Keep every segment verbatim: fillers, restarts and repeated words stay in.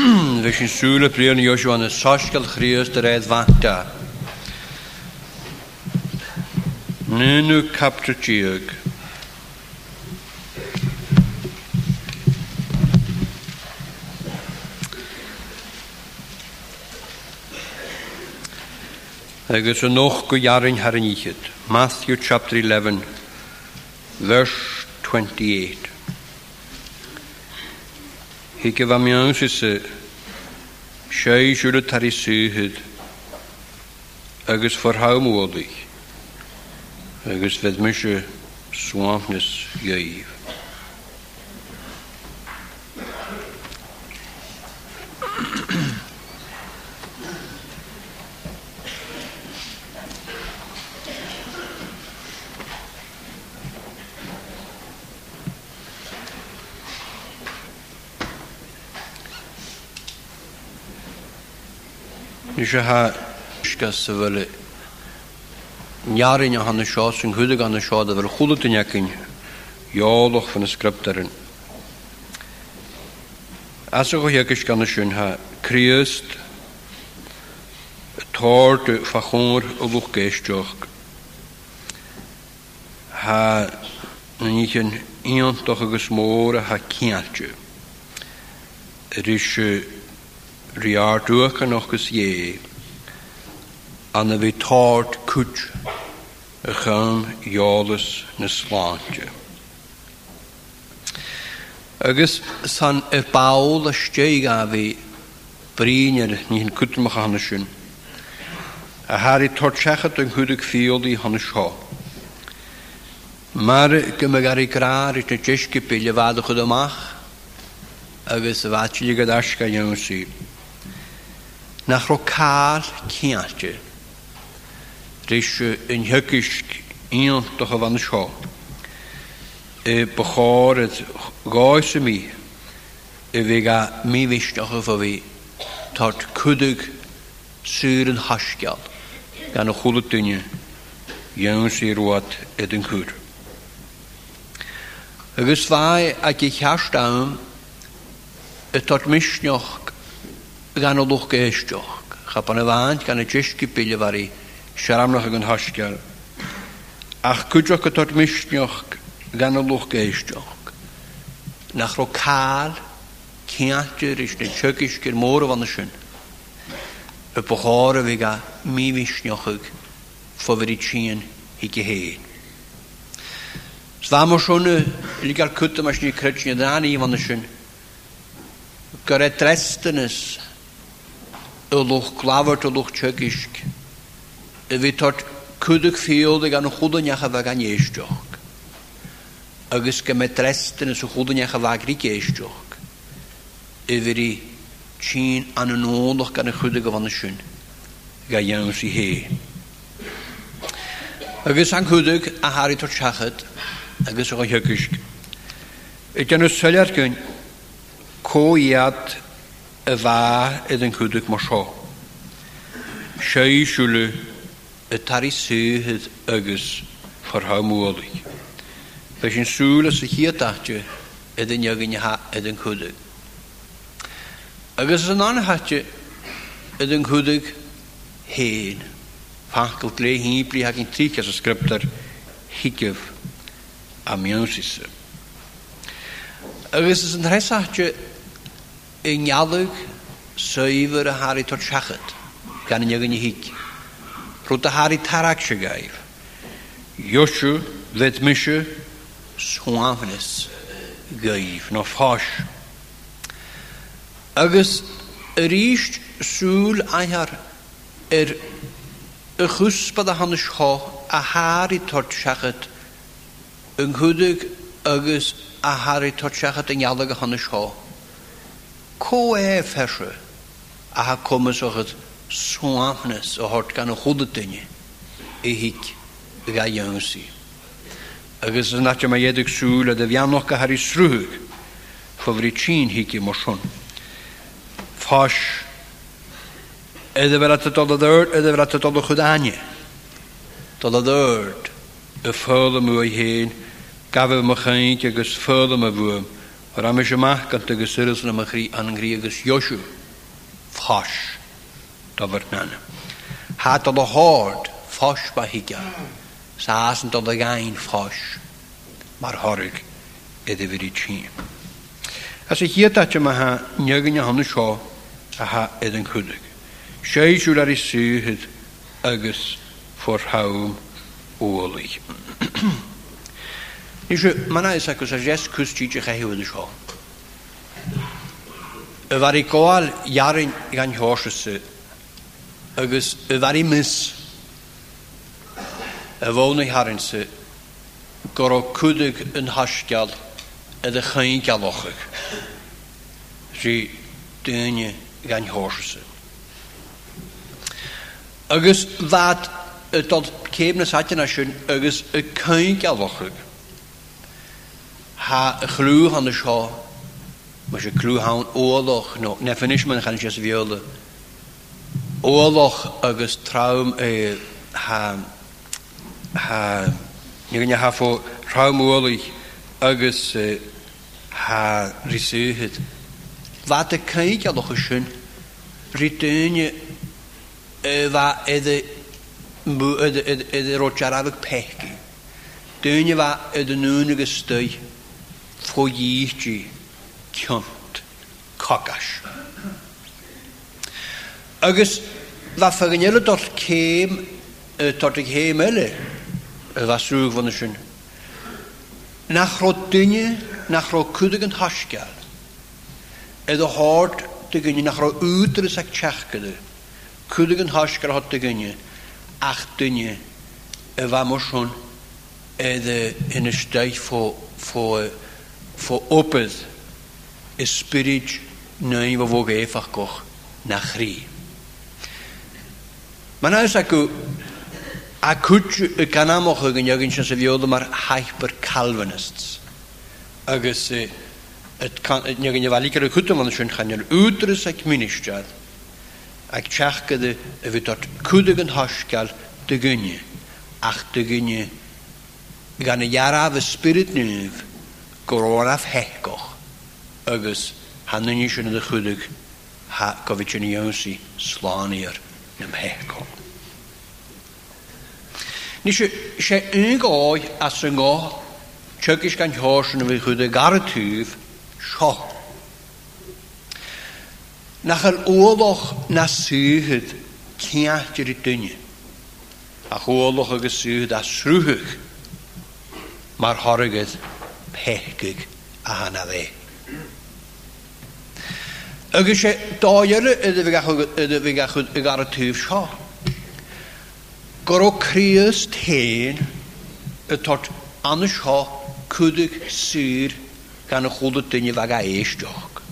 Vish in Sula Priya and Joshua and the Soskal Chrias the Red Vacta Nunu Captuchiog Agus a noch go yarin harinichid. Matthew chapter eleven, verse twenty-eight. Hike vamiansise, shei jule tarisuhid, agus forhaumuodig, agus vedmishe swamnis yaiv. Nisha Skasavale Yarin Johanna Shaws and Hudagan Shaw, the Hulutinakin, Yoloch from the Scripturin. Asohoyakishkanashin ha Christ, Tort Fahor Ulukeshok, ha Nikin Ion Tokagasmore ha Kianche, Rish. Riar duach an ochgus ye, an a vitard kuch, a chum yolus neslantje. Agus san a baul a steigavi briner nihin kutumachanischen, a harry torchachet an hudig fieldi hanisha. Mar gemagari krar is a jeske pille vadachudamach, agus vachiligadashka yonsi. Nach lokal kianche rish in hückisch in doch van scho e behoret goise mi wega mi wischt doch für wie tot kudig süren haschgal gan hulutunje jönsi ruat eden gut es war a gehastam tot mich noch gan oduch gestoch kapane vant kan cheshki pillevari sharam noch gan haschgal ach kujoch tot mich noch gan oduch gestoch nach lokal kiater ist de chökisch gemor van schön e pohore vega mi wisch noch favoricien hige es war mo schon ligar kutte maschine kretschne dani van schön gare trestenes Loch clavert, loch checkisch. We tot kudig fieldig aan goedenjagen wagen jeestjog. Aguske met resten is goedenjagen wagen jeestjog. Everi chien aan een oorlog kan een goedige van de schoen. Ga jongens heen. Agus aan goedig, aan haar tot schachet. Agus ook jekkisch. Ik kan het zelf kunnen. Kooiat. A va is een goedig mosho. Shei shule, a tarisu het ugus voor haar moeilijk. Wees een sule se hier tachtje, et een jaginja et een goedig. Ugus een ander hartje, et een goedig heen. Vankelt lee heen, plie hak in triek als een scripter, hikjev, amionsis. Ugus is een resartje. In Yalug, Saver Harry Torchachet, Ganyaganihik, Rutahari Tarakshagaiv, Yoshu, Vetmisha, Swamnes, Gaiv, Nofash. Agus Riest Sul Ayar er Guspadahanish a Harry Torchachet, Ungudig Agus a Harry Torchachet in Yalugahanish. Koe fesche, aha komme so het swamnes, a hart kan een goede dinge. Ehik, ga jongensie. Er is een natje maar jedig zule, de wian nog haar is terug. Favoricien hikje motion. Fasch, edder het tot de deur, edder het tot de goedanje. Tot de deur, de vuile mooi heen, gaf hem een geintje, gus vuile me woem. Ramishama kan tegen Sirus Namachri Angriagus Yoshu. Fosh. Tavernan. Hat de hoord. Fosh Bahiga. Sazen tot de gein Fosh. Maar horig. Edeverici. Als ik hier dat je me ha. Njögen je handen schaam. Aha, eden kudig. Zij zullen is zuid. Agus voor hou. Oorlijk. Is het maar eens als je zegt kustje ga je wel eens gaan. Waar ik al jaren gaan hoorsen, ergens waar ik mis, er wonen jaren ze, korokkudig een hasjal, en de geintje lochig. Ze dingen gaan hoorsen. Ergens wat het tot keemnes had je naarschijn, ergens een geintje lochig. Ha glue aan de schaal, maar je glue aan oorlog. No, ne finish men gaan je zwielen. Oorlog, ergens traum, eh, ha, ha, je kan je ha voor traumoorlog, ergens eh, ha risuit. Wat de kijk je nog eens, rituin je, eh, waar eh de, eh de, eh de, eh de rotsjarabek pechki. Toen je waar eh de nunige stui. Foyiji kjont kakas. Agus wat vergenelle tot keem tot ik heemelle was zoek van de schön. Nach rotinje, nach rokudigen haschgal. Het hart te gunje nach ro utre sak tschachkede. Kudigen haschgal hat te gunje. Achtunje war mo schon de in een steig voor voor voor opet is spirit nee we wogen einfach koch nach ri man als ik a kutje kan amog genjagens ze wilde maar hyper calvinists agus het kan het negen valikere kutte man schön kan je utres ek minister ek charkede we tot kudigen haschkal de gunje achte gunje gan jara we spirit nu Corona fechkoch, agus hannishen de chudig ha koviciniosi slanier nem hechkoch. Nishe she ingoi asengo, tschökisch kan horschen wie chudig gartiv, scho. Nach el oorlog na suhet, kiachtje de dunje. Ach oorlog agus suhet as sruhig, maar horriget. Hechig aanave. Agus je daarjelle de we gaan de we gaan goed garatuuf scha. Korokriest heen het tot anders scha kudig suur kan een goede dinge waga eestjok.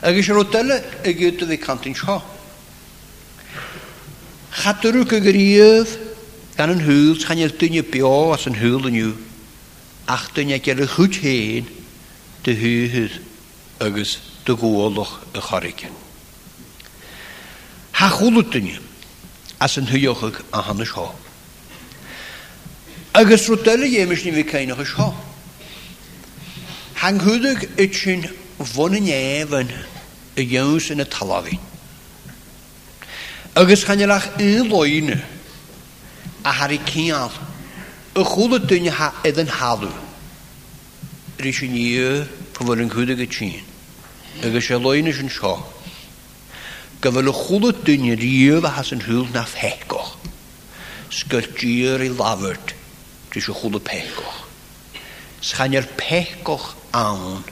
Agus je rotelle ik de we kantin scha. Gaat er ook grief kan een huil kan je dinge bio as een huil nu. Achten je er goed heen, de huur, ergens de goorlog, de garriken. Ha goedetingen, als een huurlijk aan de schaal. Ergens vertellen je misschien weer keinige schaal. Hang huurlijk uitzien van een even, een jongens in het halawin. Ergens gaan je laag inloinen, een harrikiaal. Een goede tunje ha eden halu. Er is een jeugd voor een goede gezien. Er is een loine zijn schaal. Gewel een goede tunje jeugd has een hulp naar fechkoch. Skurtjeri lavert. Het is een goede pechkoch. Schan je pechkoch aan.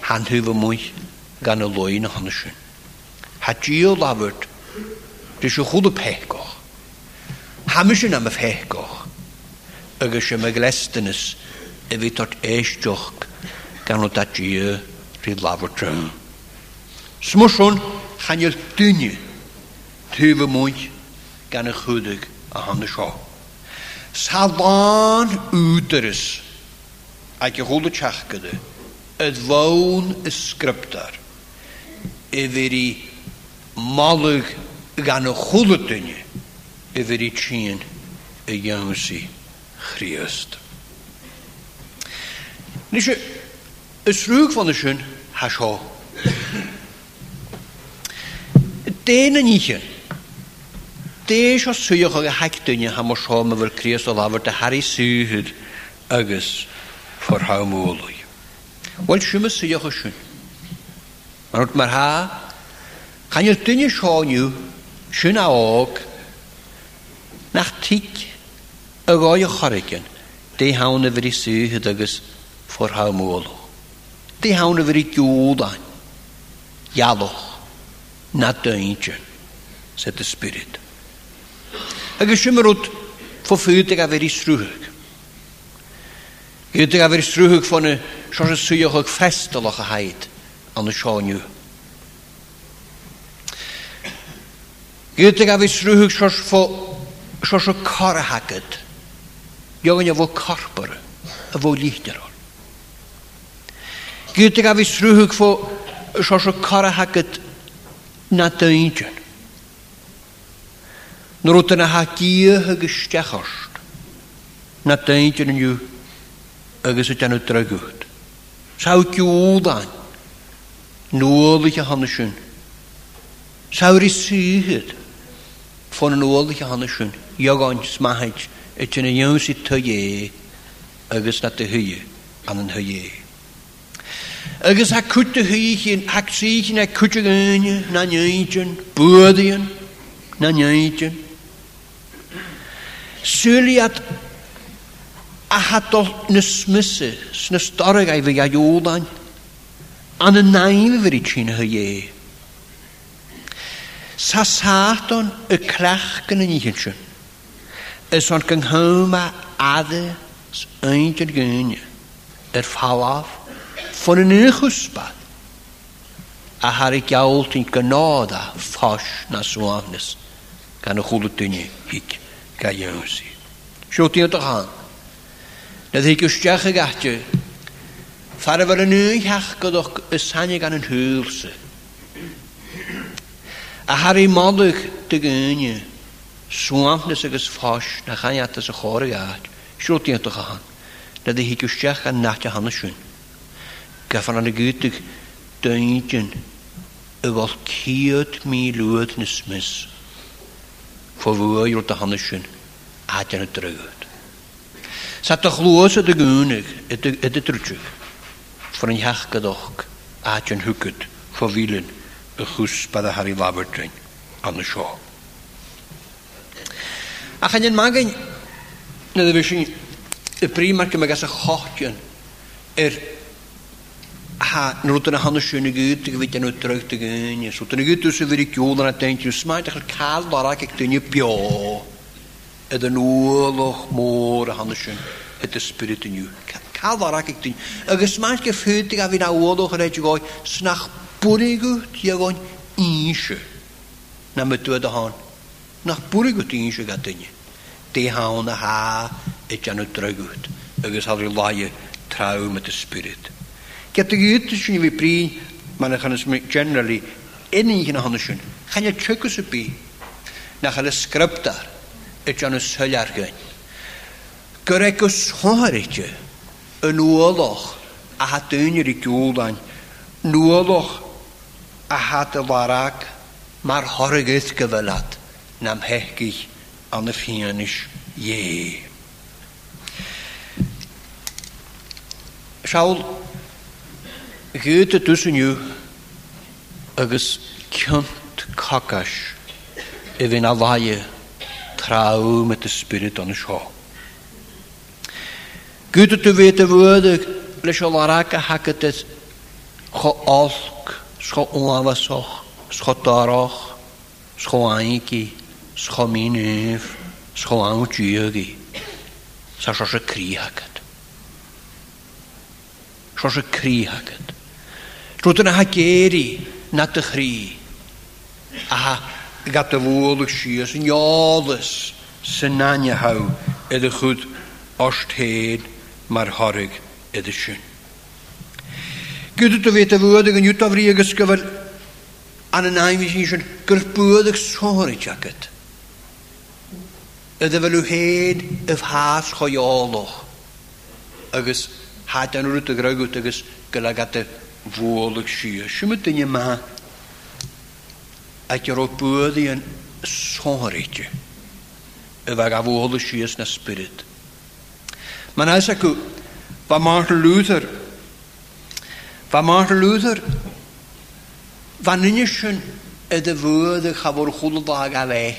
Han huwe mooi gaan een loine handeschen. Had je lavert. Het is een goede pechkoch. Hamischen aan me fechkoch. Ergens je meglestenis, en wie tot eestjok, kan het dat je die lavertrum. Smoeson gaan je tunje, tuwe mond, kan een goedig aan de schaal. Salaan uterus, uit je goede tjachkede, het woon is scriptar. En weer die malig gaan een goede tunje, en weer die tjien, een jongensie. Christ. Dus Is rúg van de schoen hasho. Dene nietje. Deze suige hektunje hamos home ver kreis al over de Harry Suhud agus voor haumolui. Wel schume suige schoen. Maar het maar ha. Kan je tunje schoonju schoen ook nach tik a goeie harken. Die haune ver Suhud agus voor haumolui. Die houden we het jood aan. Jaloch, na deuntje, zet de spirit. En geschimmerot voor vuurtig aan weer is terug. Vuurtig aan weer is terug van een zo'n zuig festelijkheid aan de schoonju. Vuurtig aan weer is terug zo'n karhaket. Jongen, je wil karper, je wil lichter. Gwydig a fi srwhwg fo sosio cara hagyd na dynjan. Nôr oed yna hagiau ag ysdiachorst na dynjan yn yw agos y dan o dragwyd. Saw gyoldan nôlig a hanesyn. Saw rysyhyd ffon nôlig a hanesyn. Iagon smahaj et yn y iawn sy'n tyie agos na dyhyau an yn hyau. Agus a cwyd y hych yn hacsych yn a cwyd y gynnu na nioedyn, bwyddion na nioedyn. Syliad a hadol nysmysu, snysdorig a'i fy iaiolan, an y naif fyrdd chi'n hye. Sa saton y clach gynnu nioedyn, ys o'n gynghyw ma addys eidyn gynnu, yr ffawaf, Van een ingespaard. En haar ik jou in Canada vast naar Zwavenis. Kan een goede tunje, ik kan jou zien. Zo tegen te gaan. Dat ik je sterke gaatje. Vader wil een uur hakken, doch is handig aan een hulse. En haar ik maandag te gaan. Zwavenis is vast, dan ga je het als een gore gaatje. Zo tegen te gaan. Dat ik je sterke nachtje handen schoen. Van een gutig deuntje, er was keert mij loodnis mis. Voor woord je op de handen schoen, had je het terug. Zat de gloos uit de gunig, uit de trutje. Voor een jachtgedag, had je een hukket, voor wielen, een goes bij de Harry Labertijn, aan de show. Ach, en je mag een, dat is een primarke, maar dat is een gochtje. Er Ha, nôr yn y hannes yn y gyd, y fydyn nhw'n drog dy gyn. So, dyn nhw'n gyd ys y fydyn gyd yn y dyn. Smaid eich cael darag eich dyn nhw'n bio. Ydyn nhw'n o'ch môr y hannes yn. Ydyn spirit yn yw. Cael darag eich dyn. Ag ysmaid gyffydig a fi'n awod o'ch rhaid i goi. Snach bwrig wyt i agon eisio. Na mydw ydyn hon. Nach bwrig wyt i eisio gad dyn nhw. Di hawn a ha ydyn nhw'n drog wyt. Ag yshael i'r lai traw met y spirit. Get the good to see we man generally any in a honeyshun. Can you check us a bee? Nachal a scriptar, a Janus Hullargan. Correcus Horriche, a Nuoloch, a Hatuniri Guldan, Nuoloch, a Hatavarak, Mar Horrigus Gavelat, Nam Hekich, an the Fianish, ye. Shall Gwyta tusen yw agos cynt cagas e fi'n alaia traw met y spirit on y sio. Gwyta tu fe te fwydig leis o larag a hagadeth scho olg, scho unafasoch, scho daroch, scho aigi, scho minif, scho anwtiogi. Sa sio se cri hagad. Sio se cri hagad. Roedd yna hageri na dy chri. A gada fôl ych si ys yn iolus sy'n nania haw edrych chwyd ost hed mae'r horig edrych sy'n. Gwyda dy feta fwydig yn yw tafri agos gyfer an y naim ys yn gyrfbwydig sori jacket. Ydw fel yw hed yf has choi oloch agos hat an rute grögutiges gelagate wohlig schie. Schummet in je ma at je ropuodien sonritje. Evaga wohlig schie is na spirit. Man als ik van Martin Luther van Martin Luther van ninischen de woorden gaan worden goede dagen wij.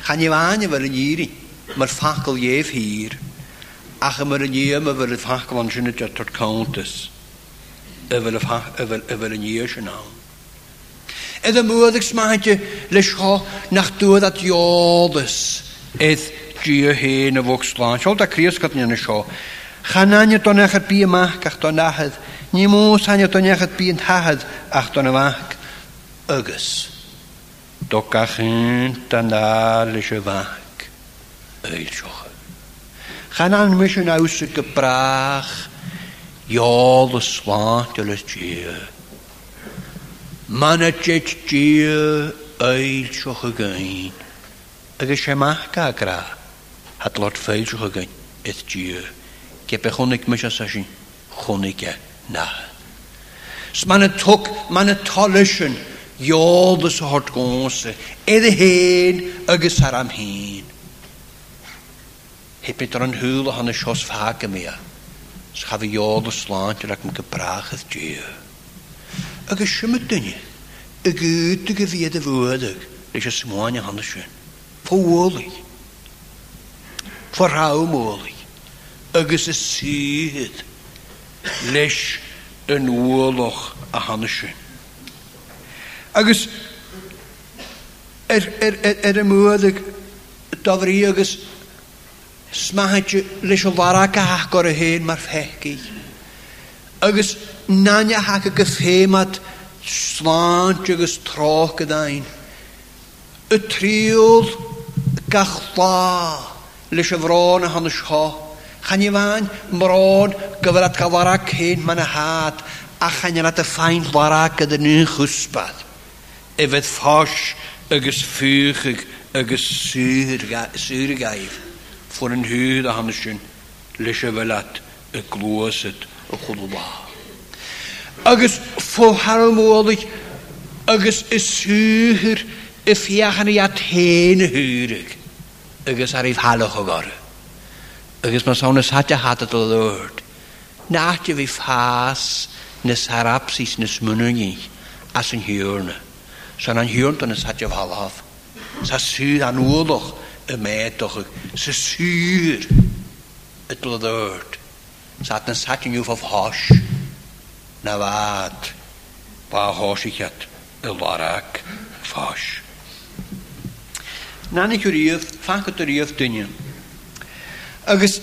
Gaan je wanen wel een jier. Maar fakkel jeef hier. Ach, maar een jaar, maar wel een vak, want je niet tot kant is. Wel een vak, wel een jaar, genaam. En de moeilijkste maatje, lees je naar door dat jaar is. Het je heen wokslaan. Zo dat kreeg ik niet eens. Ga naar je ton echt bij maak, ach ton nacht. Niemand aan je ton echt bij nacht, ach ton maak. Ugus. Dokkachen, dan daar lees je waak. Uitzocht. Gaan aan mission uit de praag. Ja, de slaatje tjeer. Mannetje tjeer, eiltje gegaan. Er is geen maagkaakra. Het lot veeltje gegaan, het tjeer. Ik heb gewoon ik mis als je, gewoon ik je na. Smannen tok, mannen tallischen. Ja, de soort gonsen. Ede heen, er is haram heen. Ik heb een huil aan de schos vaker meer. Ze hebben jaren slaantje dat ik me gepraat heb. Ik heb een dingetje. Ik heb een gewierde woorden. Dat is een mooie handje. Verwoordelijk. Verhoudelijk. Ik heb een ziet. Lees een oorlog aan handje. Ik heb er, er, er, er een moeilijk. Dat er hier is. Smaatje lisho varaka hakore heen maar fekki. Agus nanja hakke gefemat slaantje gestroken dein. Het triol kachla lisho vrone han scha. Gaan je waan brood gewrat kawarak heen man haat. Ach gaan je laten fijn varaka de nu gespad. Ik werd vast, agus vurig, agus zuurgeif. Voor een huurde handje, lisje wel het, een kloos het, een goede baan. Ergens voor haar moedig, ergens is zuur, een vijgen jat heen huurig. Ergens haar heeft hallig geworden. Ergens maar zo'n zatje had het al gehoord. Nachtje wie vaas, nes harapsies, nes munungi, als een huurne. Zo'n huurne, dan is het je wel af. Zo'n zuur aan oorlog. En mij toch, ze zuur. Het lodert. Ze had een zatje nieuw van hash. Na wat? Waar hash ik het? Een larak. Vash. Na niet gerief, vaak het gerief dingen. Ergens,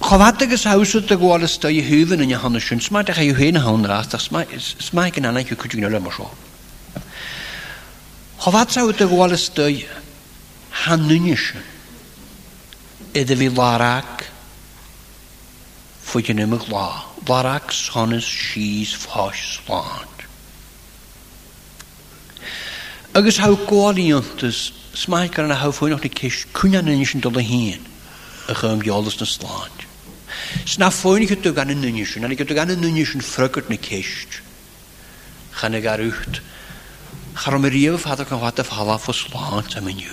gewattiges huizen te gaan is dat je heuven in je handen schunt. Maar dat ga je geen handen raast. Dat smaak en dan je kunt je niet meer zo. Gewat zou te gaan is dat je. Hannunische. Ede wie larak. Voor je nummer la. Larak sonnes shees vast land. Ergens hou koaliantes. Smaker en hou voor nog de kist. Kun je nunnischen door de heen. En gaan die alles naar slaand. Snap voor je toch aan een nunnischen. En ik heb toch aan een nunnischen frukkert een kist. Gaan ik eruit. Gaan om er even vader kan wat te vallen voor slaand zijn menu.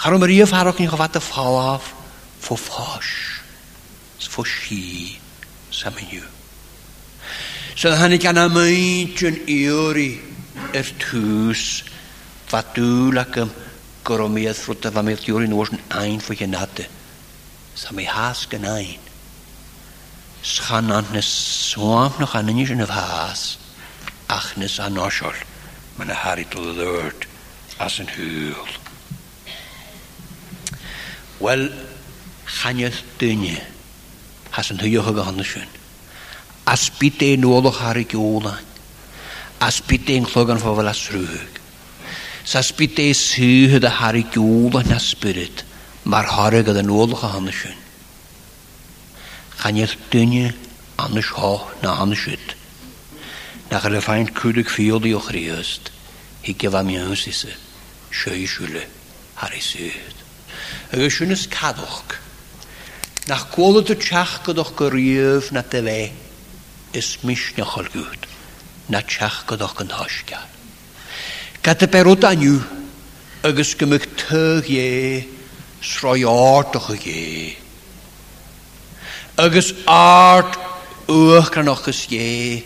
Gaan we hier ook niet wat te vallen voor vast, voor schie, zijn menu. Zo heb ik aan een meintje eeuwig er thuis, wat duidelijk hem geromeerd vroeg van mijn theorie nog een voor je natte. Zijn mijn haas genaaid. Schaan aan de swamp nog aan een nieuwe haas. Ach, niet aan noschel, maar een haar tot de deur, als een huil. Wel, gaan je dunje. has an huyoga on the shun. As pite nuolo haricula, as pite in clogan for Velasruhug. Saspite suhe the haricula and a spirit, mar harriga the nuoloha on the shun. Can you tunye on the shaw na on the shoot? Nach a refined kudik field the ochriest, he gave a musis, shoyshule, harisuit. A gushunis kadok. Nach kohle de tschachke doch gerüf na tele is mich noch all gut. Na tschachke doch gen haschka. Katte perota nu, a gusgemükt töge, schrojartoge. A gus art uhrkanoches je,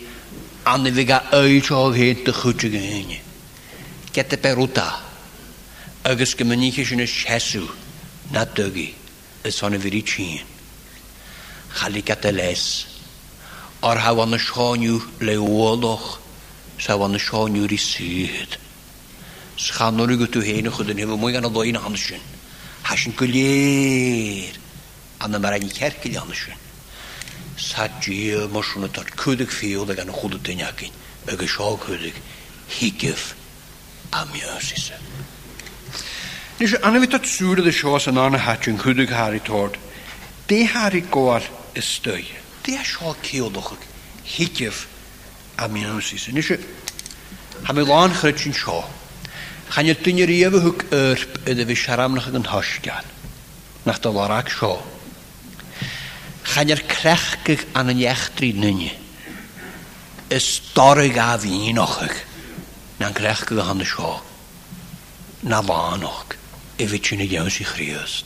an de vega uitschal heet de goede gene. Katte perota, a gusgemünichischen chesu, na töge. Is on a very chin. Halicateles, or how on the shone you leoloch, so on the shone you received. Schanurugo to Henoch, the Nevomoyan of the Inhanschen, Hashinkulier, and the Maranikerkilianschen. Sajil Moshunator Kudik field again a Hudutinaki, a Gashal Kudik, he give a music. Nish anavitad sura de shos an anna hatching hudig harry tord. De harry goar is stoi. De shal keeldoch hikif aminosis. Nish hamilan gretchen shaw. Gaan je tunje riewe huk erp de visharamnach en hashgan. Nach de larak shaw. Gaan je krachtig aan een jachtri nunje. Is torga wienochig. Dan krachtig aan de shaw. Na waanoch. Evitchen in jou zich reust.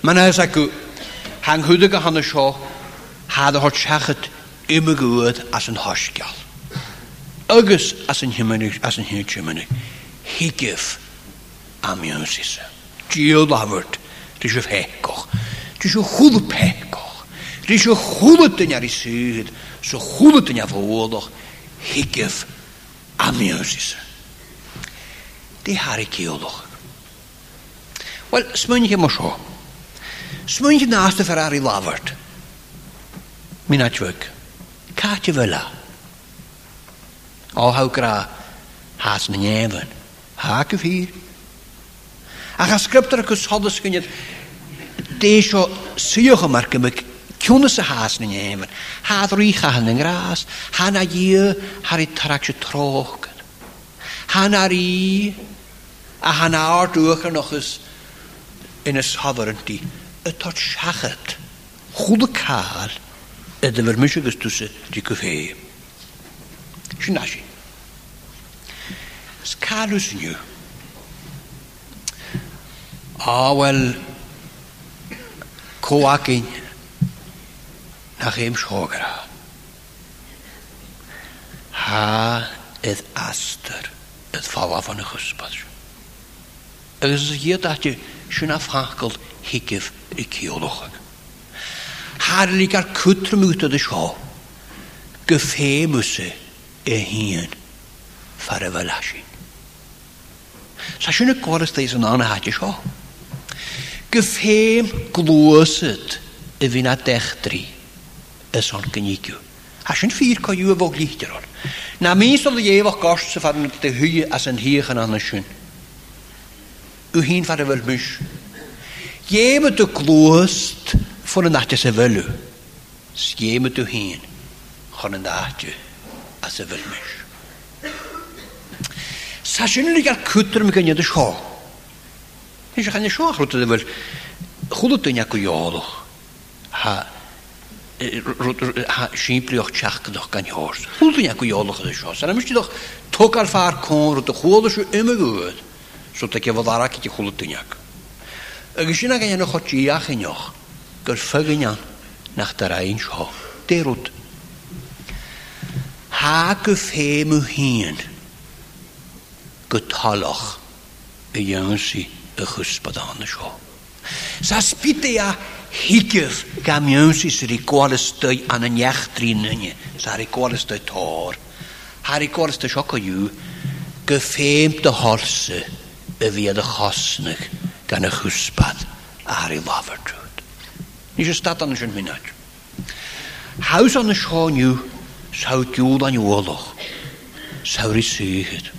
Maar nou zeg ik, hang huidige handen zo, hadden het schachet immer goed als een haschgal. Ergens als een himmenig, als een himmenig. He gif aan jou zisse. Geel lavert, dus je hekkoch. Dus je goede pekkoch. Dus je goede ten jaar is zuid, zo goede ten jaar veroorlog. He gif aan jou zisse. Die harikeolog. Well, smuntje mosho. Smuntje naast de Ferrari lavert. Minatjuk. Kaatje villa. Al hou kra haast mijn even. Haken vier. A ga scripterakus haddes kun je deze zuige marken me kunnen ze haast mijn even. Haat riga en een graas. Hana je harit tarakje troken. Hana ri. A hana art uur nog eens. In a sovereignty, a tot schachet, goede kaal, en de vermuzikus tussen die café. Schnashi. Scalus nu. Ah, wel, koakin, nach hem schogra. Ha, het aster, het vallen van een gespas. Er is hier dat je. Schön afhankelt, hikif, rikiologen. Harliger kuttermüter de schau. Gefämusse erhien. Farevelaschin. Sa schöne Chorus, da ist ein anderer hat die schau. Gefäm gloset, wie na dechtri. Es an genikju. Hast schon vier Kajue, wo glichter an. Na, mir soll je ewig Gast zu fahren mit der Hühe, als ein Hirchen an der Schön. Uhin van de welmusch. Je moet de kloost voor een nachtje ze willen. Je moet uhin gaan een nachtje als ze welmusch. Sassonelijk al kutter me kan je de school. Dus je gaat de school groeten de wel. Goed dat je kun je halen. Ha, ha, simpel ook tjakken nog kan je horen. Goed dat je kun je halen de school. Dan moet je toch toch al vaar komen. De goed is je immer goed. Zodat je wat daarak je goed doet. En als je nog een goedje jagen nog, kun je vergeten naar de reis gaan. Daaruit. Haken veel heen. Getallig. En jongens, een gespadaan is gaan. Zas bitte ja, hikker. Gaan jongens is rekordenstij aan een jacht drinnen. Zas rekordenstij daar. Haar rekordenstij schokken je. Gefeemde halsen. Wie de gasnig dan een guspad aan je lavertje. Niet zo staat dan een minuutje. House on the shaw new, so good on your loch. So received.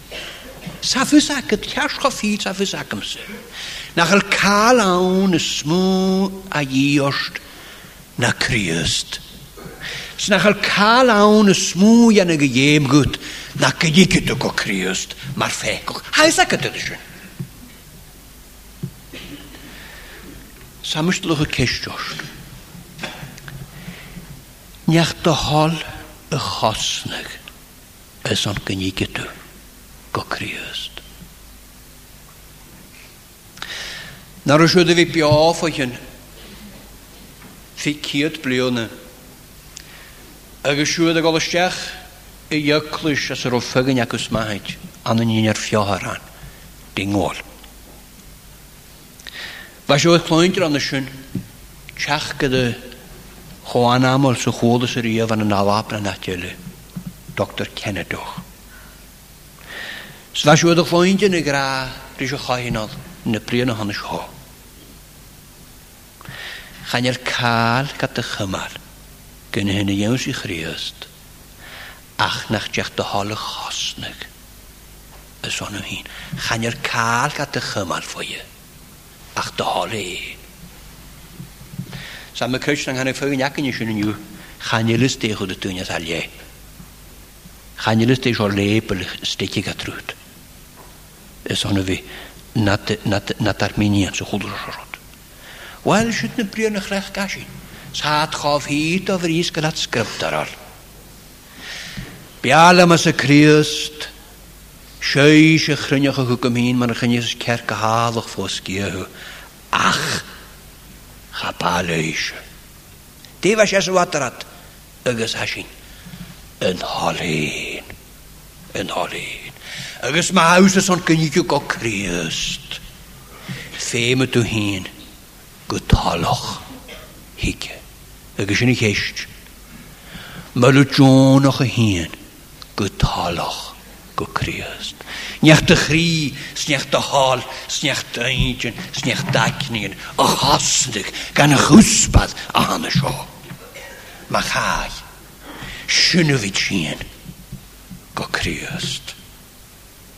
Safusak at Kashka feet Safusakams. Nachel Kalaun is smooth a yeost, na creest. Snachel Kalaun is smooth and a game good, na kayikituko creest, marfeco. Highsakatish. Samist look a kishjost. Nacht the hall a hosnag, a son kayikito. Gokriust. När jag skulle vi på förgen fick hit blöna. Jag skulle gå och skäck I jöklisch så då fågen jag kus mahit anninjer fjärran dingol. Vad jag klöntr an schön schäckade Juana mal så hårde så det var en avapna naturligt. Doktor Kennedy. Svash would have lined in a gra, Rishohainal, in the Priana Hanisho. Hanel Karl got the Hammer, Gunhin Yosi Christ. Ach, nach Jack the Hall of Hosnick. A son of him. Hanel Karl got the Hammer for you. Ach, the Holly. Some of the Christian had a phone yakin in you. Hanel is the good to Nazalie. Hanel is the label sticky at root. Is on a way not not not Armenian so good. Well, shouldn't be on a crack cash. Sad half heat over his got scriptural. Bialamas a creast, Shaysha Krinyahu who come in, Manachinis Kerkahal of Foskier. Ach, Hapalish. Devas as waterat, Ugas Hashin, and Holly. And Holly. Agus my house is on Kanyuku Christ. Fame to him, good Haloch, Hick, Agus in a Hish. Malujon of a hen, good Haloch, good Christ. Nyach the Cree, Snech the Hall, Snech the Ancient, Snech Dacnian, a Hosnik, Gan a Husbad, a Hanashaw. Machai, Shunovichin, good Christ.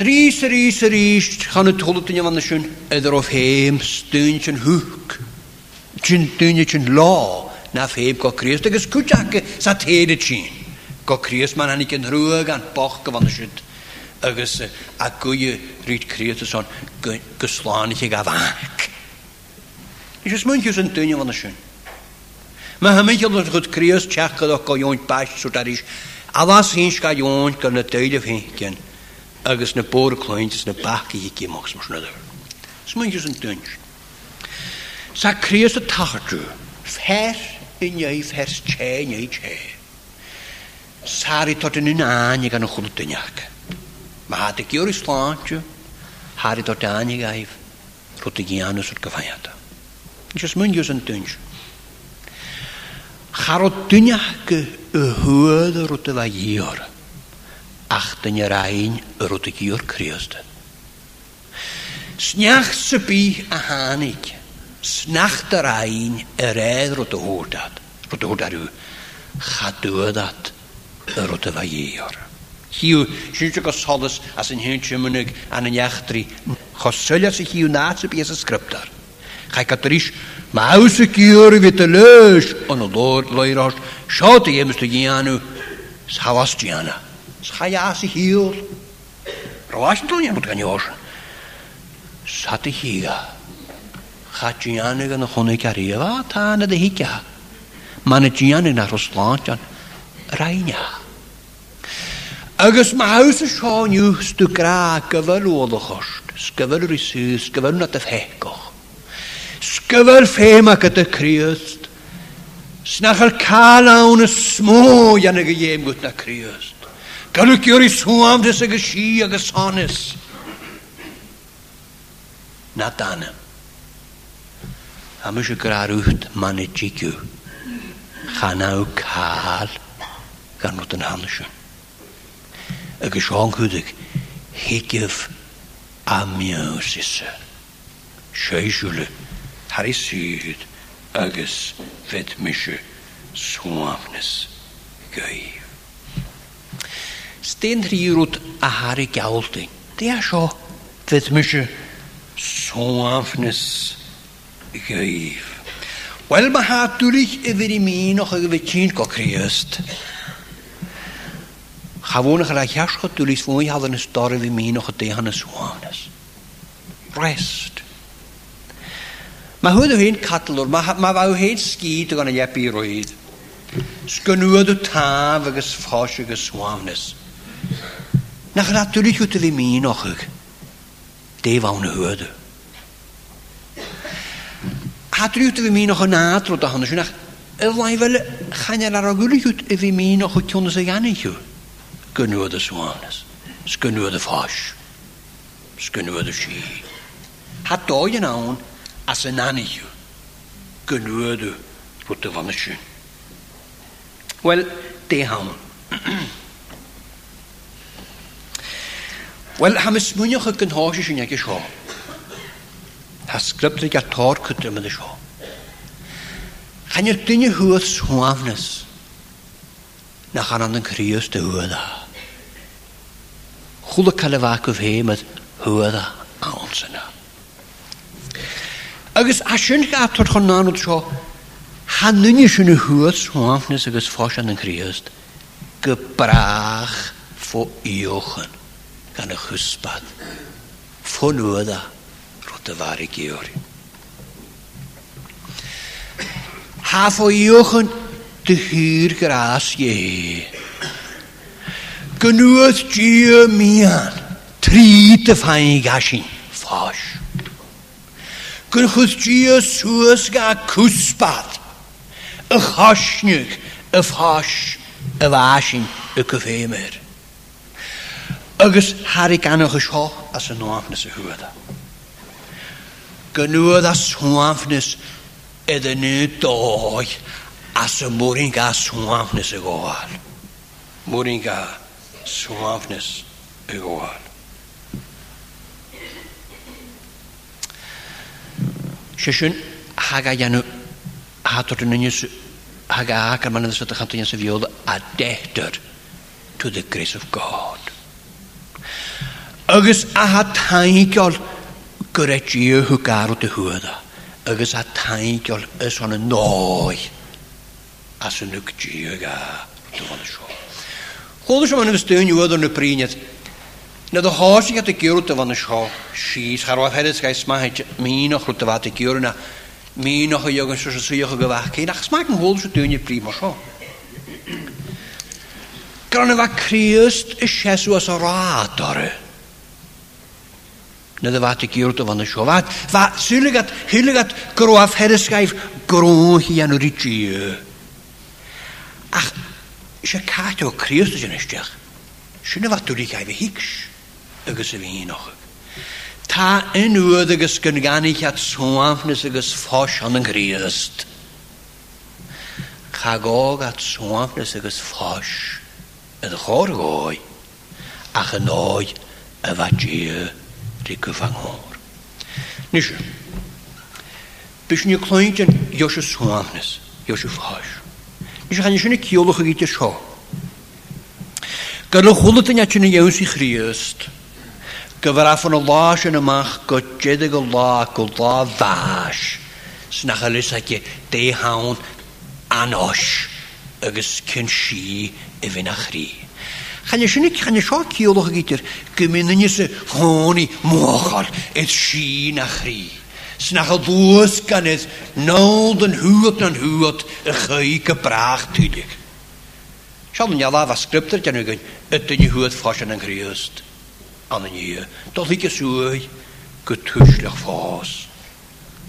Ries, ries, ries, gaan het holletje van de schoen, erof heem, steuntje, hoek. Tjentje, law, naf heem, kokrees, de geskuitjakke, zat hedetje. Kokrees, man, en ik in ruig aan pochen van de schoen. Ergens, a goeie, riet kreet, zo'n geslaanetje gavaak. Is het muntjes een teunje van de schoen? Maar een muntje dat het krees, tjakke, dat kan jong pas, zodat is. Alles heen, kan jong, kan het tijden vinken. Agus na bóra clointis na báca híci mox mox nadar. Smunjus an tunch. Sa creas a tachartu. Fer in yai fers che nyai che. Sari tot in anig an uchul tunyak. Ma hat a gyori slanchu. Hari tot anig aif. Rotigianus ut gafayata. Just munjus an tunch. Charot tunyak a huada rotava yiora. Achten je rein, rotegier kreust. S'nachts ze bij een hanik, s'nacht er rein, een reid rote hoordat, rote hoordaru, gaat door dat, rote waaier. Hier, schijntje alles als een hintje menig aan een jachtri, gosselja zich hier naast ze bij zijn scriptar. Gij katerisch, maar hoe ze kieren weer te leus, en de loord leerast, schoot je hem stigianu, s'havastiana. Schajasi hier. Roastel je moet gaan josh. Zat hier. Gaat je aan de gonikaria wat aan de hikja. Manetjiane naar Rusland aan Reina. Agus ma huise scho nu stuk raken wel oorlogost. Skevel risus, skevel na te feko. Skevel fema ke te kriest. Snachel kala un smoo janege jem gut na kriest. Kalukioris huamdes agashi agasonis. Natana. Hamushukraruht manichiku. Hanau kaal. Garnoten hanushen. A geshankudik. Hikif amiosis. Sheishule. Harisid. Agus vetmische. Suamnes. Gei. Stendrierut ahari gaulti. Det er så vetmische. Suamnes. Gei. Well, man hat natürlich über mich noch ein Wettchen gekriegt. Gewohnlich reich hast du natürlich, wo ich hatte eine Story wie mich noch ein Suamnes. Rest. Man hat auch ein Kattel, man war auch ein Skid, und ein Jepiroid. Es kann nur der Tag, wegen des Forschung des Suamnes. Nach natürlich hat er mich noch ein. Die war eine Hürde. Hat ruht wie mir noch ein Atro da han schön. Es war weil kann ja la gulut wie mir noch können sie ja nicht. Können wir das alles. Es können wir das Fasch. Es können wir das Ski. Hat da genau as na nicht. Können wir das wurde war schön. Well, they ham. Well, ham es mir noch können Haus schön ja geschau. Has scriptrig at torkut in the show. Can you tiny hoos huamness? Nachanan creus de huda. Hula Kalavak of him at huda ansena. Agus Ashunka Torkonanut show. Han Nunishun hoos huamness agus Foshan and creust. Gebrach for Jochen. Can a husband. Von huda. De ware Georg. Ha voor Jochen de huur graas je. Genoeg je meer. Triete fein gaschen. Fasch. Genoeg je soos ga kuspat. Een haschnuk, een fasch, een waschen, een kofemer. Agus haar ik aan een geschoch als een naamnisse hoorde. Genoeg dat zwaamnis in de nuitooi als een moringa zwaamnis egoal. Moringa zwaamnis egoal. Session haga janu had er nu eens haga haken maar dat ze te gaan te jens violen adapted to the grace of God. Agus ahat haikal. Correct you who carried the hood. I guess I think you'll is on a noy as a look to you to one show. Hold us on a stone you other prenet. Now the horse you got the cure to one show. She's her off headed guy smite me no to what the cure na me no you go so so you go back. Can I smack and hold us to you primo show. Carneva Christ is Jesus orator. Nede wat ik hier te van de show wat wat zulligat hulligat groaf herschrijf groog januritje ach je kaart ook Christus in stech schöne wat du dich habe hicks gesehen noch ta in würde gesken gar nicht hat so afnesiges forschenden Christ kagog hat so afnesiges forsch het gorgoi ach noi wat je Rico van Hoor. Niet zo. Bist nu kleintje, Josje Suamnes, Josje Vaas. Niet zo gaan je zo'n kiologe gieten zo. Kan nog honderd jaar in Jezus Christus. Kan waaraf van Allah en de maag, God jedig Allah, Allah vaas. Snagelis had je tegenhoud aan ons. Ergens kun je even naar Christus. Gaan je niet, gaan je zo kiologe gieten. Gemeennisse honi mochal et shinachri. Snagelboos kan het nolden huurt en huurt een geike pracht tudig. Shalom jala was scripter en ugen het in je huurt vasten en gerust. Aan en je tot ik je zooi getuschlig vast.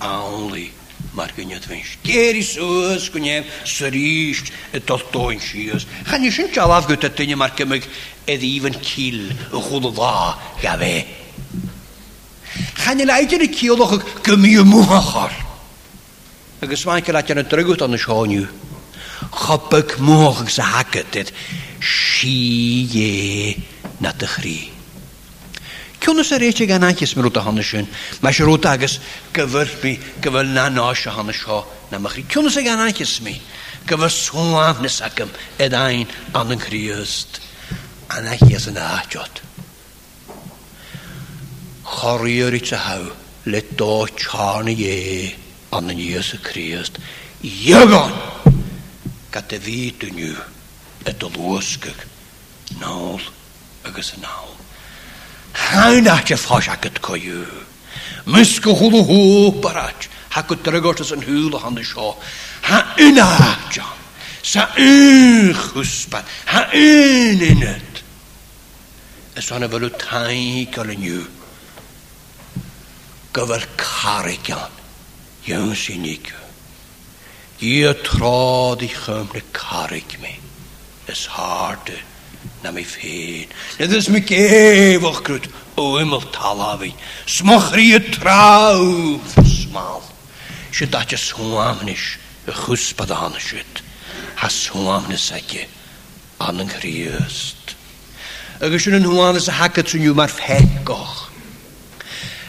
Only már könnyedén stéri szósz, könnyed, szörist, tartóny sísz. Hát és nincs a lávgötetényi már kemeg edíven kill, hudodá, javé. Hát én lájtjani kiadok, kömjö muhahar. Agus mányke látjani trögöt annos hányú. Hapök muhag zákötet, síjé, na tökri. Kionus a rétjeg a nájtjes merúta hannesőn, más rúta agus kövört mi, kövöl ná nása hannes ha nem akri. Kionus a nájtjes mi, kövöl szóáv neszakem edáin annan kriözt. A nájtjes a nájtjot. Harjörit a hau, le tó csárni jé, annan jössz a kriözt. Jögon! Kate vítőnyű, et a lószkök, nál agus a nál. Hájnát se fásákat kajő. Muszka hulu hóparács. Hákat teragart az ön hűlahan is ha. Há önátja. Szá ön húszpát. Há ön önöt. Ez van a velőtt hájkalenyő. Kövel kárikán. Jön színikő. Jött rádi kömre kárikmi. Ez hártő. Nem is fél. Net is me kevig krut. O immel talavi. Smachrie trouw. Smal. Shit dat je swamnish. De guspadane shit. Has swamnis setje. Annen kriest. Er is een huanes hakket zo nu maar fekkoch.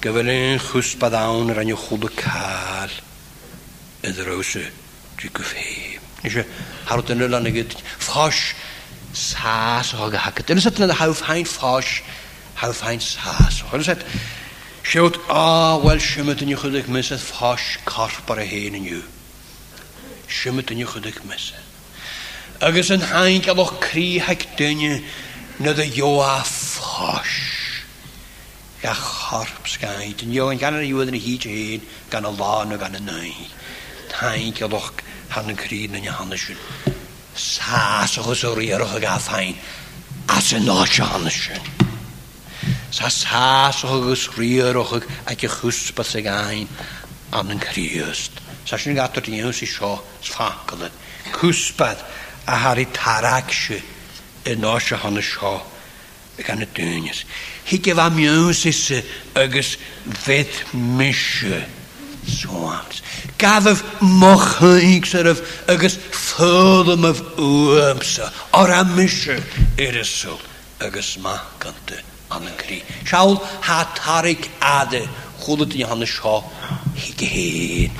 Gewelin huspadown ran je goede kaal. En de roze tjukufheem. Dus je houdt een nul aan de gut. Fras, saas, hoge hakket. En dan zet je de halfhein fras, halfhein saas. En dan zet je, ah, wel, schimmet in je gedik missen. Fras, karpere heen in je. Schimmet in je gedik missen. Er is een heinkel nog kriehek dunje. Naar de joa fras. Ja, harp schijnt. En jongen, kan er joden hietje heen, kan er lanen, kan er nee. Het heintje toch, handen kriegen in je handen. Saasige zorgierige gaf heen, als een naasje handen. Saasige zorgierige, als je guspen zich heen, aan een kriest. Saas nu gaat er die jongens is zo, svakkelen. Guspen, en haar het harakje, een naasje handen zo. Ik kan het doen. Ik heb aan mijn zussen ergens wetmisje. Zoals. Kavef mag ik zelf ergens vullen met oomse. Aramische erissel. Ergens makende aan een krie. Schaal had haar ik ade. Goed het in je handen schaal. Ik heen.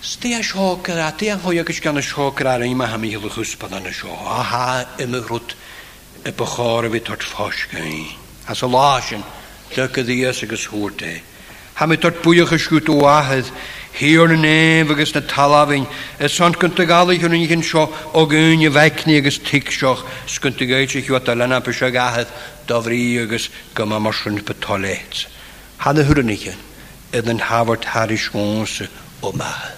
Stea schokera. Tea hoekjes kan een schokera. En je mag hem heel guspen aan de schaal. Aha, in mijn groet. Het begonnen werd tot vastgegaan. Als een laasje, lukken de eerste geschoord heeft. Hij met tot boeien geschoot oahet. Hier en eeuwig de talaving. Het zand kunt ik alle jongen zo. Ook een je wijkniges tikschog. Ze kunt ik uitzig wat de lana beschaget. Dat vrieges komen maar schoen betalet. Hij de hurnigen. En dan havert haar de schoonse omaat.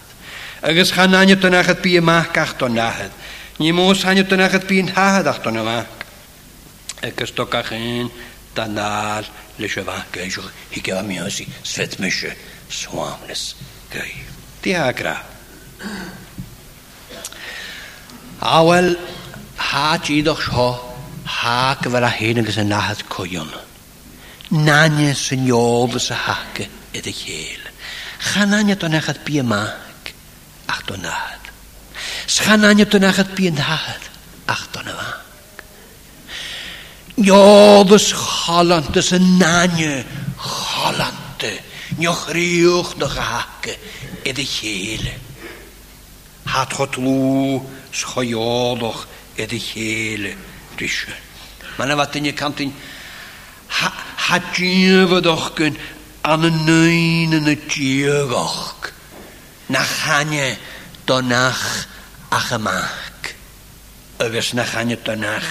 Er is gaan aan je ten echt bij je maagkacht dan nahet. Je moest aan je ten echt bij een haagdag dan nahet. Ik is toch geen tanaal, leesje ik heb mij als zwetmische zwaamles gegeven. Die haakra. Awel, haat je toch zo, haken wel heen en na het koeien. Nanje zijn joden ze haken in de geel. Ga nanje toch naar het bier maak, achternaad. Ga nanje toch naar het bier naad, achternaad. Ja, dus Holland, dus een nanje Holland. Nog rioch nog haken in de gele. Had God loe, schojodig in de gele. Dus, maar wat in je kant in. Had je we toch kunnen aan een neun en een tjeugach. nachanie tonach achemak. Overs nachanie tonach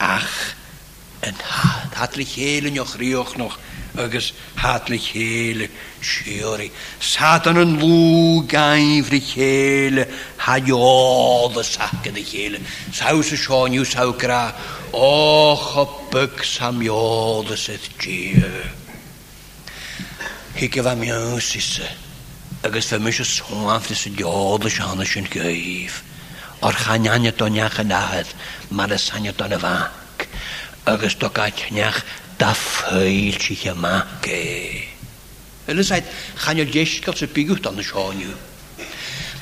ach en haat. Hartlich hele noch rioch noch. Ogers hartlich hele schiori. Satan en lug eivrig hele. Ha jode sakke de hele. Sausen schon ju saukra. Och opuk sam jode set gie. Hikke vam josisse. Ogers vermische soafnisse jode shanischen geif. Or chanjanje tonjache dahet. Madesanje tonevak. Ogers tokatjnjach. Da feil sich ja makke. Alle seit ganjol jeskot se pigut an shonu.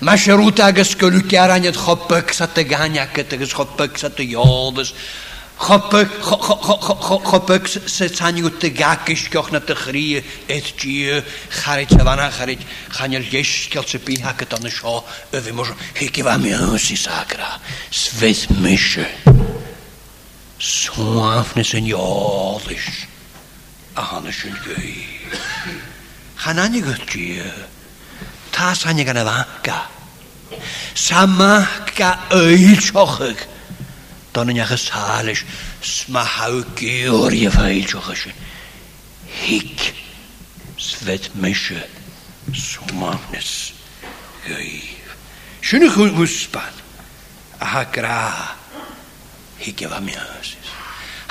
Masheruta geskolukar an het gopek sat te ganja ket gopek sat te jodes. Gopek gopek se sanjut te gakish koch na te grie et je garit wana garit ganjol jeskot se pi haket an sho we mosh hikivami osi sakra svet mische. Soafnis en jodisch. Ahannes en gei. Hanani gutje. Tas hannig an avaka. Samaka eilschochig. Donnenjaches halisch. Smahauki orje veilschochischen. Hik. Svet mische. Soafnis. Gei. Schöne Guspan. Ahakra. Hik je wat meer huis is.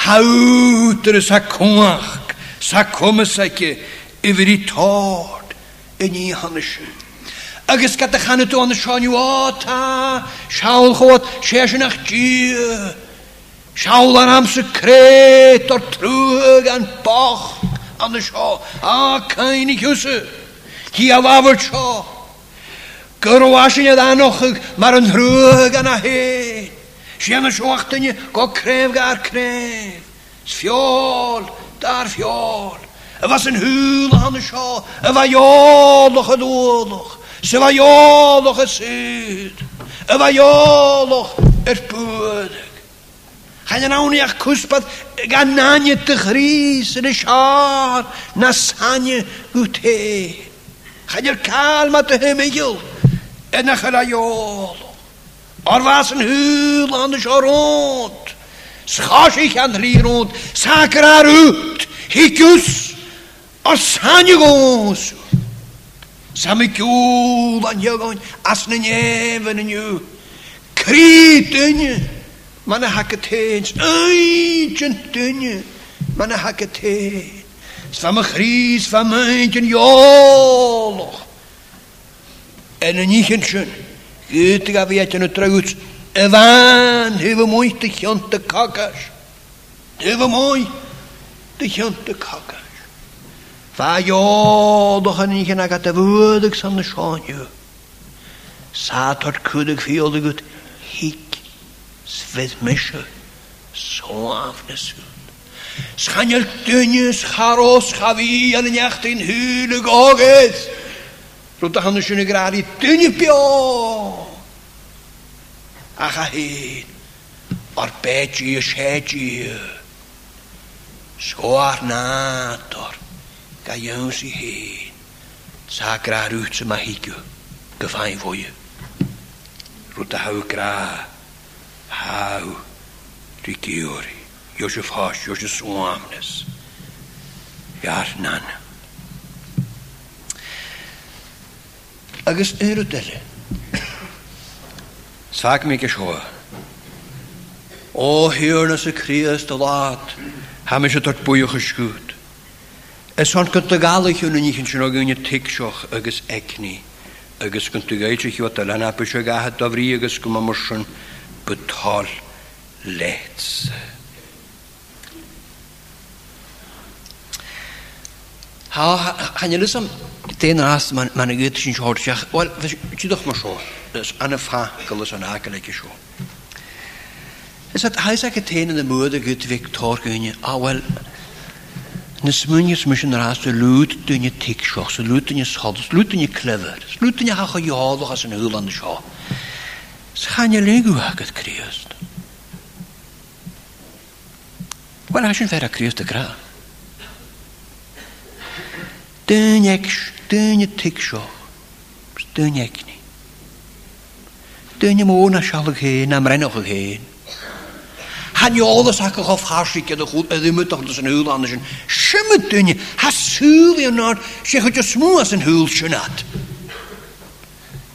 Houd er is akkoag. Sa komen sake. Iver die taart. En je hannesje. Agus kat de gannet aan de schanuata. Schaal goed. Schaal naar je. Schaal aan hem secreet. Or terug aan pach. Aan de schaal. Ah, keine kussen. Hier wawelt schaal. Kunnen was je dan nog. Maar een terug aan haar. Sjenne sjochtene, go krev gar krev. Sfjol, dar fjol. Er was een huil aan de schaal. Er was jolig het oorlog. Ze was jolig het zuid. Er was jolig het poedig. Ga je nou niet kuspat, ga nanje te gries in de schaar. Na sanje goed heen. Ga je kaal met de hemmel. En dan ga je jolig. Er was een huil aan de scharoot. Schaas ik aan de rieroot. Zaker haar uit. Hikus. Als zijn je goos. Sam ik jou dan je goon. Als een jeven en je. Kriet in je. Maar dan hak het heen. Eindje in je. Maar dan hak het heen. Van mijn gries, van mijn jolog. En een niegentje. Gute gaviet en truguts. Evan, heve mooi te jante kakas. Heve mooi te jante kakas. Waar ja, doch en ik en ik had de woordig van de schoonje. Sator kudig viel de goed. Hik, zwet mesje, zo afnesuut. Schanjel dunje, scharos, gavi en jacht in hulig oogis. Ruta han schöne gradi tunje pio. Agahin. Arpeggi scheggi. Schornator. Gajonsi hin. Sakra ruutse mahikje. Gefijn voor je. Ruta hou gra. Hou. Rikiori. Josef Haas, Josef Soamnes. Jarnan. Agus in Rutelle. Zwaak me geschoor. O heerne se kreis te laat. Ham is het tot boeie geschoot. Es hand kunt de galig hun en ik en schoog in je tikschoch agus ekni. Agus kunt de geitschich wat de lanapische gaat da vrieges kummerschen betal lets. Ha, han je lusam? Ten raast man man een goede schoot zeg, wel, je toch maar zo. Dus aan een vraag kan dus een hakelijke zo. Is dat hij zegt het in de moeder goed Victor kun je, ah wel, de smunjes moeten raast de luid doen je tik schoot, de luid doen je schad, de luid doen je clever, de luid doen je hakken je houdig als een Hollandse schoot. Schan je lingo hak het krijst. Wel, als je een verre krijst de graaf. Dun je tikshoch, Dönjekni. Dönjem ona shalg heen, am rennog heen. Han je alles hakken of hartstikke de goed bij de mutter tussen heel anders en schimmet dunje. Has huil je naad, zeg het je smoe als een huiltje naad.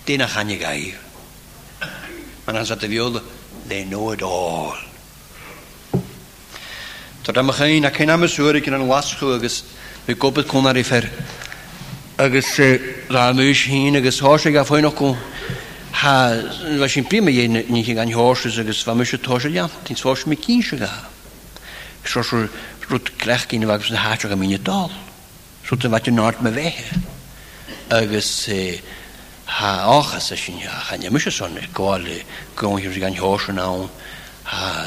Daarna gaan je geven. Maar dan zat de violen, they know it all. Tot dan begin je naar geen amuseer, ik in een last geweest. We kopen het kon naar die ver. Agus daar moest heen, agus hoor ik af en nog kon. Ha, was in prima je niet gaan hoorsen, agus van moest het hoorsen ja, tien was me kindje gaan. Zo zo rot krijg je wat ze haatje gaan in je taal. Zo te wat je nooit meer weg. Agus ha och as sin ja, han je moest zo net kolle, kon je gaan hoorsen nou. Ha,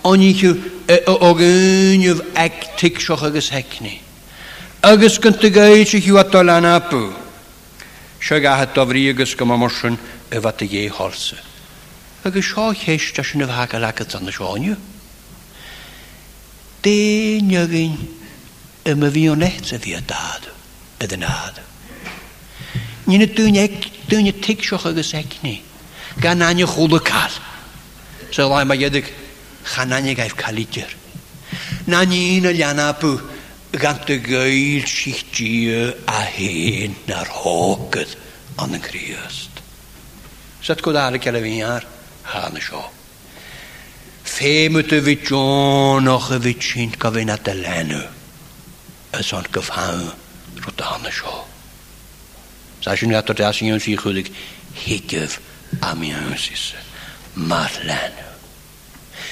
onje ogenje actiek zo gezekne. Ergens kuntegaaltje je wat al aan apu. Sjöga het avriges kom amorsen över det ge halse. Öge sjå hästar sjön över hakalaket sån sjönju. Det njögin öme vionet så vi dad. Edenad. Ni ne tunek tunet tik sjö gesäkni. Gananje khulukal. Så låg mig jag dig hananje gaif kaliter. Nani ne janapu. Gante geil sich die ahin naar hoket aan de kriest. Zet ko daar kelle winjaar hane scho. Femete witjon och witjint kavenat lene. Es ont gefallen rotane scho. Sajun hat der asinon sich huldig hikef amiensis. Marlen.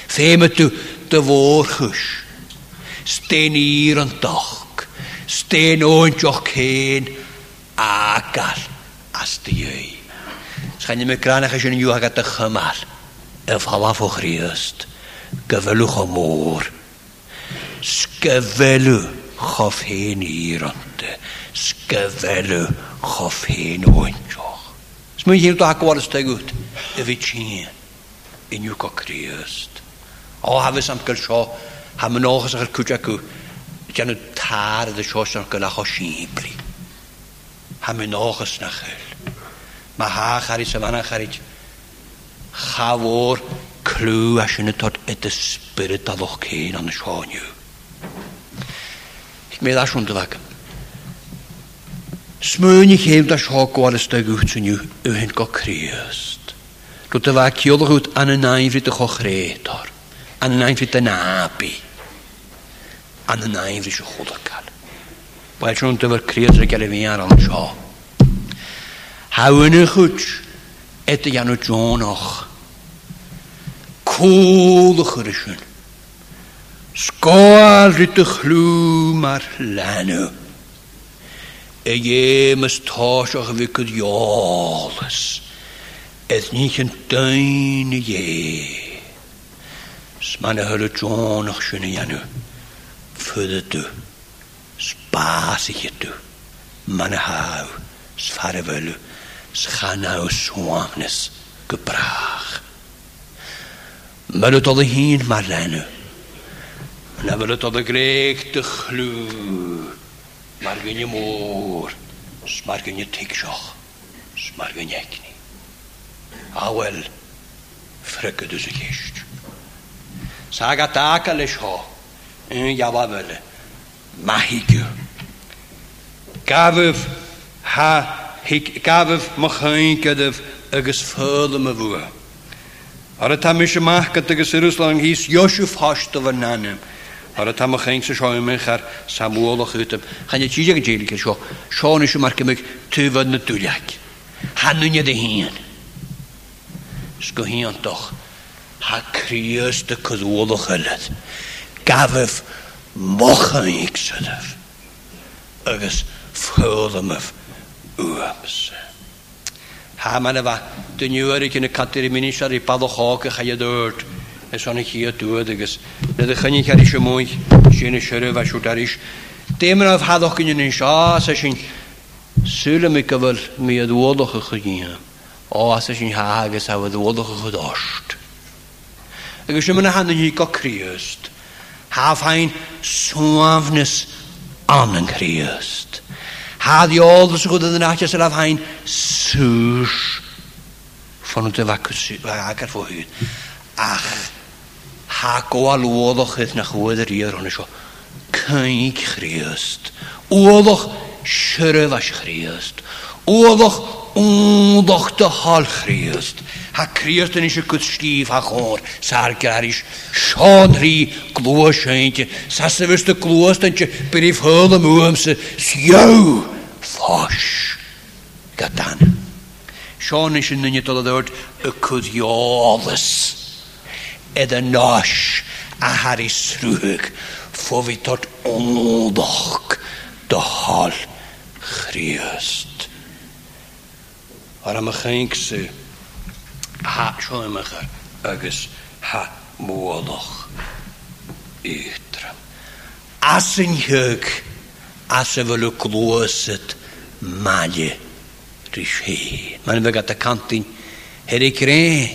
Femete de worgus. Steen hier een dag, steen oontje ook heen, agal als de jij. Schijn je me kranig als je een juhagat de gemal, of halaf voor Christ, gewelu gemoor, skewelu gaf heen hierante, skewelu gaf heen oontje. Dus moet je hier toch akkoord is te goed, de witje in je kok Christ. Al hebben ze hem geschoten. Ham nog eens kutjaku. Jan het haar de schossen kan nog simpel. Ham nog eens naar hel. Maar haar haar is van haar garit. Ga voor klue als je het tot het spirit al ook geen aan de schoonju. Ik meen dat onder wakker. Smeunig heeft dat schok wel eens te goed zijn nu een kokreest. Tot de wakker goed aan een naïvite kokreetor. Aan een naïvite naapie. Aan de naïvrische goederkal. Waar je zo'n te verkreëren kelle weer aan zo. Hou nu goed, ette je nu zo nog. Koele gerushen. Skoal ritte gloe maar lenne. En je must toosje gewikkeld jolles. Het niet een tuin je. Smanne hulle John nog schöne Janne. Fülle du, spasige du, manne hau, sfare welle, schanau swamnes gebracht. Melle tot de heen Marlene, en hebben tot de greek te glu, maar geen je moor, maar geen je tikschach, maar geen je knie. Awel, frikke dus een kist. Saga takalish ho, un javavele, mahiku. Gavev ha, hik, gavev machinkedev, agus furle me woe. Aratamische machket agus Rusland his Joshuf hastover nanem. Aratamachinse schoimecher, Samuel gutem. Gaan je tjijig jelike scho, schonische markemuk, tuven natuurlijk. Hanunje de heen. Sko heen toch. Ha krieste kudwolle gelet. Gavef mochen ik zelf. Ergens vulde me uams. hamaneva de nuere kunnen kateriminister die padden haken ga je dood en zo'n hier toediges dat ik niet haar is je mooi zijn scheren was je daar is temen of had ook kunnen in schaas zijn zullen me kabel me het woordige gegeven oh als zijn hagen zou het woordige gedost ik is me naar handen hier kakriest haf een zwaafnis aan kriest had je al dus goed de nachtjes zelf heen zus van het wakker voor u ach hak al oorlog het nog woeder hier en zo kijk Christ oorlog schreeuw was Christ oorlog oorlog te hal Christ hak Christ en is je kut stief hak hoor sarkarisch schoonrie kloosentje sassewuste kloostentje brief hulde moemse sjou fosh gatan Sean is in the other word, a good yawless. Ed a nosh, a haris rug, for we tot ondok, the hall, Christ. Or am a hanks, ha schoimacher, agus, ha moorloch, eetram. As in hug, as a velu closet, malle. Man we got the canting herikre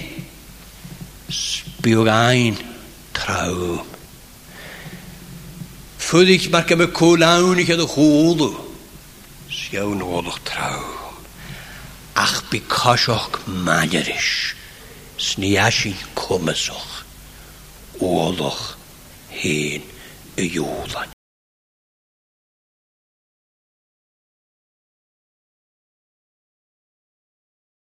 spiogain trau Fudig marke me kolaunig de hodo sjau nodig trau Ach bikashok manerish sniashi komisoch Olog heen jolan